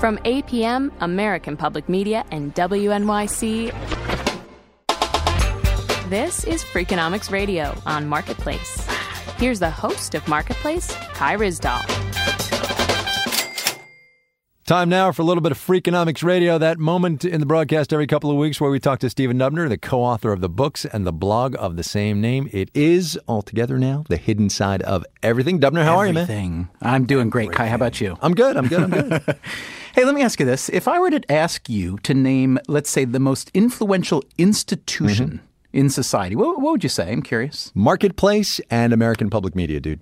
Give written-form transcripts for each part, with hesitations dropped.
From APM, American Public Media, and WNYC, this is Freakonomics Radio on Marketplace. Here's the host of Marketplace, Kai Ryssdal. Time now for a little bit of Freakonomics Radio, that moment in the broadcast every couple of weeks where we talk to Stephen Dubner, the co-author of the books and the blog of the same name. It is, altogether now, The Hidden Side of Everything. Dubner, how are you, man? I'm doing great, Kai. How about you? I'm good. Hey, let me ask you this. If I were to ask you to name, let's say, the most influential institution in society, what would you say? I'm curious. Marketplace and American Public Media, dude.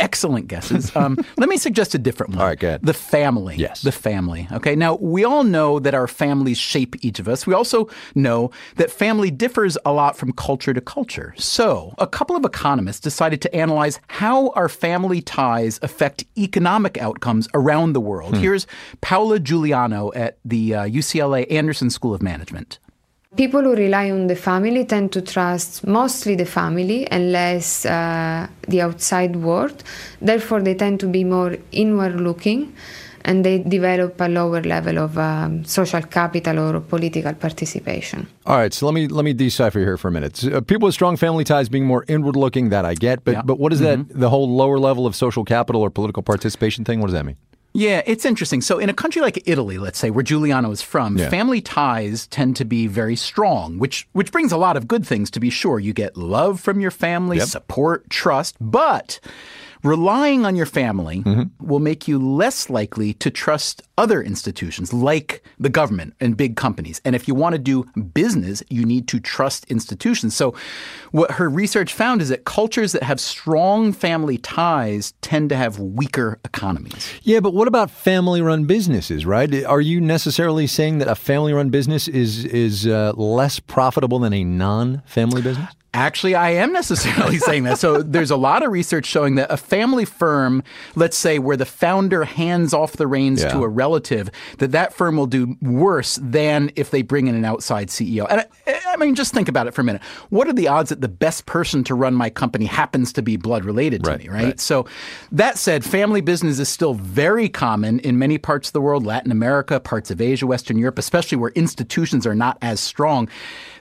Excellent guesses. Let me suggest a different one. All right, good. The family. Yes. The family. Okay. Now, we all know that our families shape each of us. We also know that family differs a lot from culture to culture. So, a couple of economists decided to analyze how our family ties affect economic outcomes around the world. Here's Paola Giuliano at the UCLA Anderson School of Management. People who rely on the family tend to trust mostly the family and less the outside world. Therefore, they tend to be more inward-looking and they develop a lower level of social capital or political participation. All right, so let me decipher here for a minute. So, people with strong family ties being more inward-looking, that I get, but what is that, the whole lower level of social capital or political participation thing, what does that mean? Yeah, it's interesting. So in a country like Italy, let's say, where Giuliano is from, family ties tend to be very strong, which brings a lot of good things, to be sure. You get love from your family, support, trust, but relying on your family will make you less likely to trust other institutions like the government and big companies. And if you want to do business, you need to trust institutions. So what her research found is that cultures that have strong family ties tend to have weaker economies. Yeah, but what about family-run businesses, right? Are you necessarily saying that a family-run business is less profitable than a non-family business? Actually, I am necessarily saying that. So there's a lot of research showing that a family firm, let's say, where the founder hands off the reins to a relative, that firm will do worse than if they bring in an outside CEO. And I mean, just think about it for a minute. What are the odds that the best person to run my company happens to be blood related to me, right? So that said, family business is still very common in many parts of the world, Latin America, parts of Asia, Western Europe, especially where institutions are not as strong.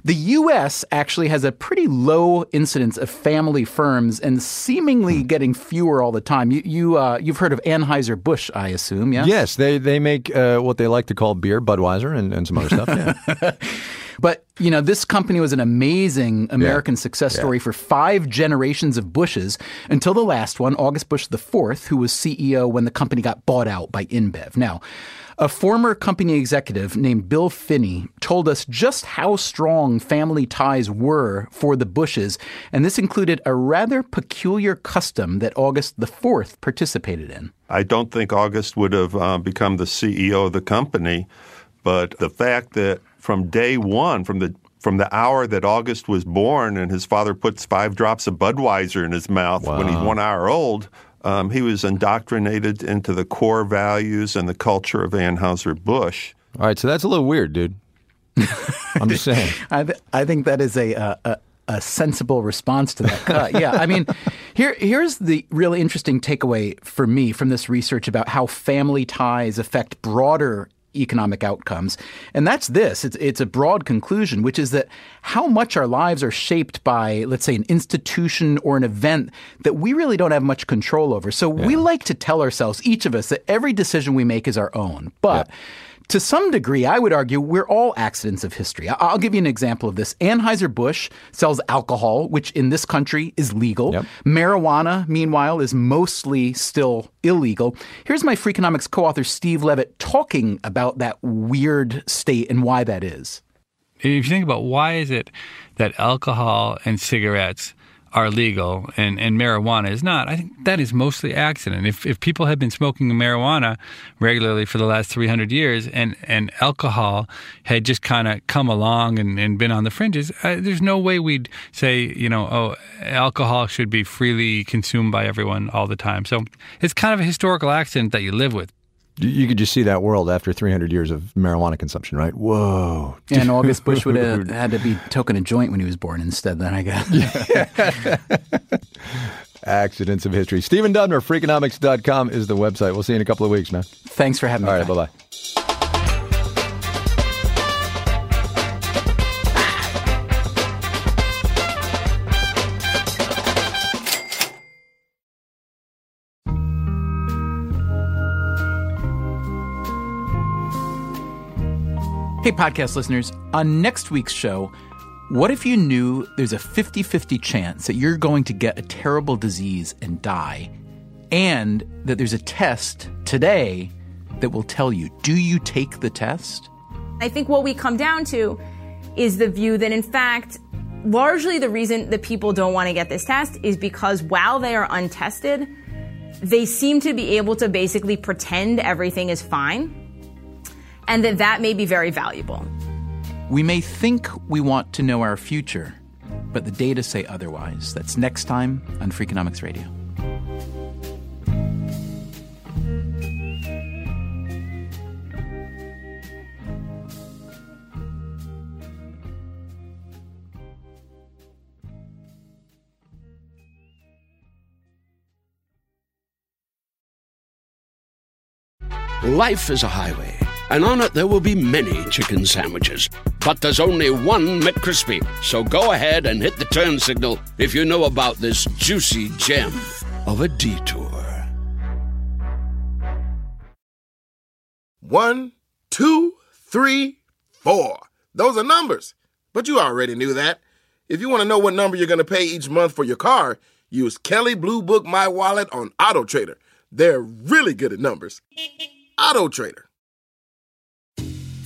The U.S. actually has a pretty low incidence of family firms and seemingly getting fewer all the time. You've heard of Anheuser-Busch, I assume, yeah? Yes, they make what they like to call beer, Budweiser, and some other stuff, yeah. But, you know, this company was an amazing American success story for 5 generations of Bushes until the last one, August Busch IV, who was CEO when the company got bought out by InBev. Now, a former company executive named Bill Finney told us just how strong family ties were for the Bushes, and this included a rather peculiar custom that August IV participated in. I don't think August would have become the CEO of the company, but the fact that from day one, from the hour that August was born and his father puts 5 drops of Budweiser in his mouth when he's 1 hour old, He was indoctrinated into the core values and the culture of Anheuser-Busch. All right, so that's a little weird, dude. I'm just saying. I think that is a sensible response to that cut. Yeah, I mean, here's the really interesting takeaway for me from this research about how family ties affect broader economic outcomes. And that's this. It's a broad conclusion, which is that how much our lives are shaped by, let's say, an institution or an event that we really don't have much control over. So we like to tell ourselves, each of us, that every decision we make is our own. But to some degree, I would argue we're all accidents of history. I'll give you an example of this. Anheuser-Busch sells alcohol, which in this country is legal. Yep. Marijuana, meanwhile, is mostly still illegal. Here's my Freakonomics co-author Steve Levitt talking about that weird state and why that is. If you think about why is it that alcohol and cigarettes are legal and marijuana is not, I think that is mostly accident. If people had been smoking marijuana regularly for the last 300 years and alcohol had just kind of come along and been on the fringes, there's no way we'd say, alcohol should be freely consumed by everyone all the time. So it's kind of a historical accident that you live with. You could just see that world after 300 years of marijuana consumption, right? Whoa. And August Busch would have had to be toking a joint when he was born instead, then I guess. Accidents of history. Stephen Dubner, Freakonomics.com is the website. We'll see you in a couple of weeks, man. Thanks for having me. All right, bye-bye. Hey, podcast listeners, on next week's show, what if you knew there's a 50-50 chance that you're going to get a terrible disease and die, and that there's a test today that will tell you, do you take the test? I think what we come down to is the view that, in fact, largely the reason that people don't want to get this test is because while they are untested, they seem to be able to basically pretend everything is fine. And that may be very valuable. We may think we want to know our future, but the data say otherwise. That's next time on Freakonomics Radio. Life is a highway. And on it, there will be many chicken sandwiches. But there's only one McCrispy. So go ahead and hit the turn signal if you know about this juicy gem of a detour. 1, 2, 3, 4. Those are numbers. But you already knew that. If you want to know what number you're going to pay each month for your car, use Kelley Blue Book My Wallet on AutoTrader. They're really good at numbers. AutoTrader.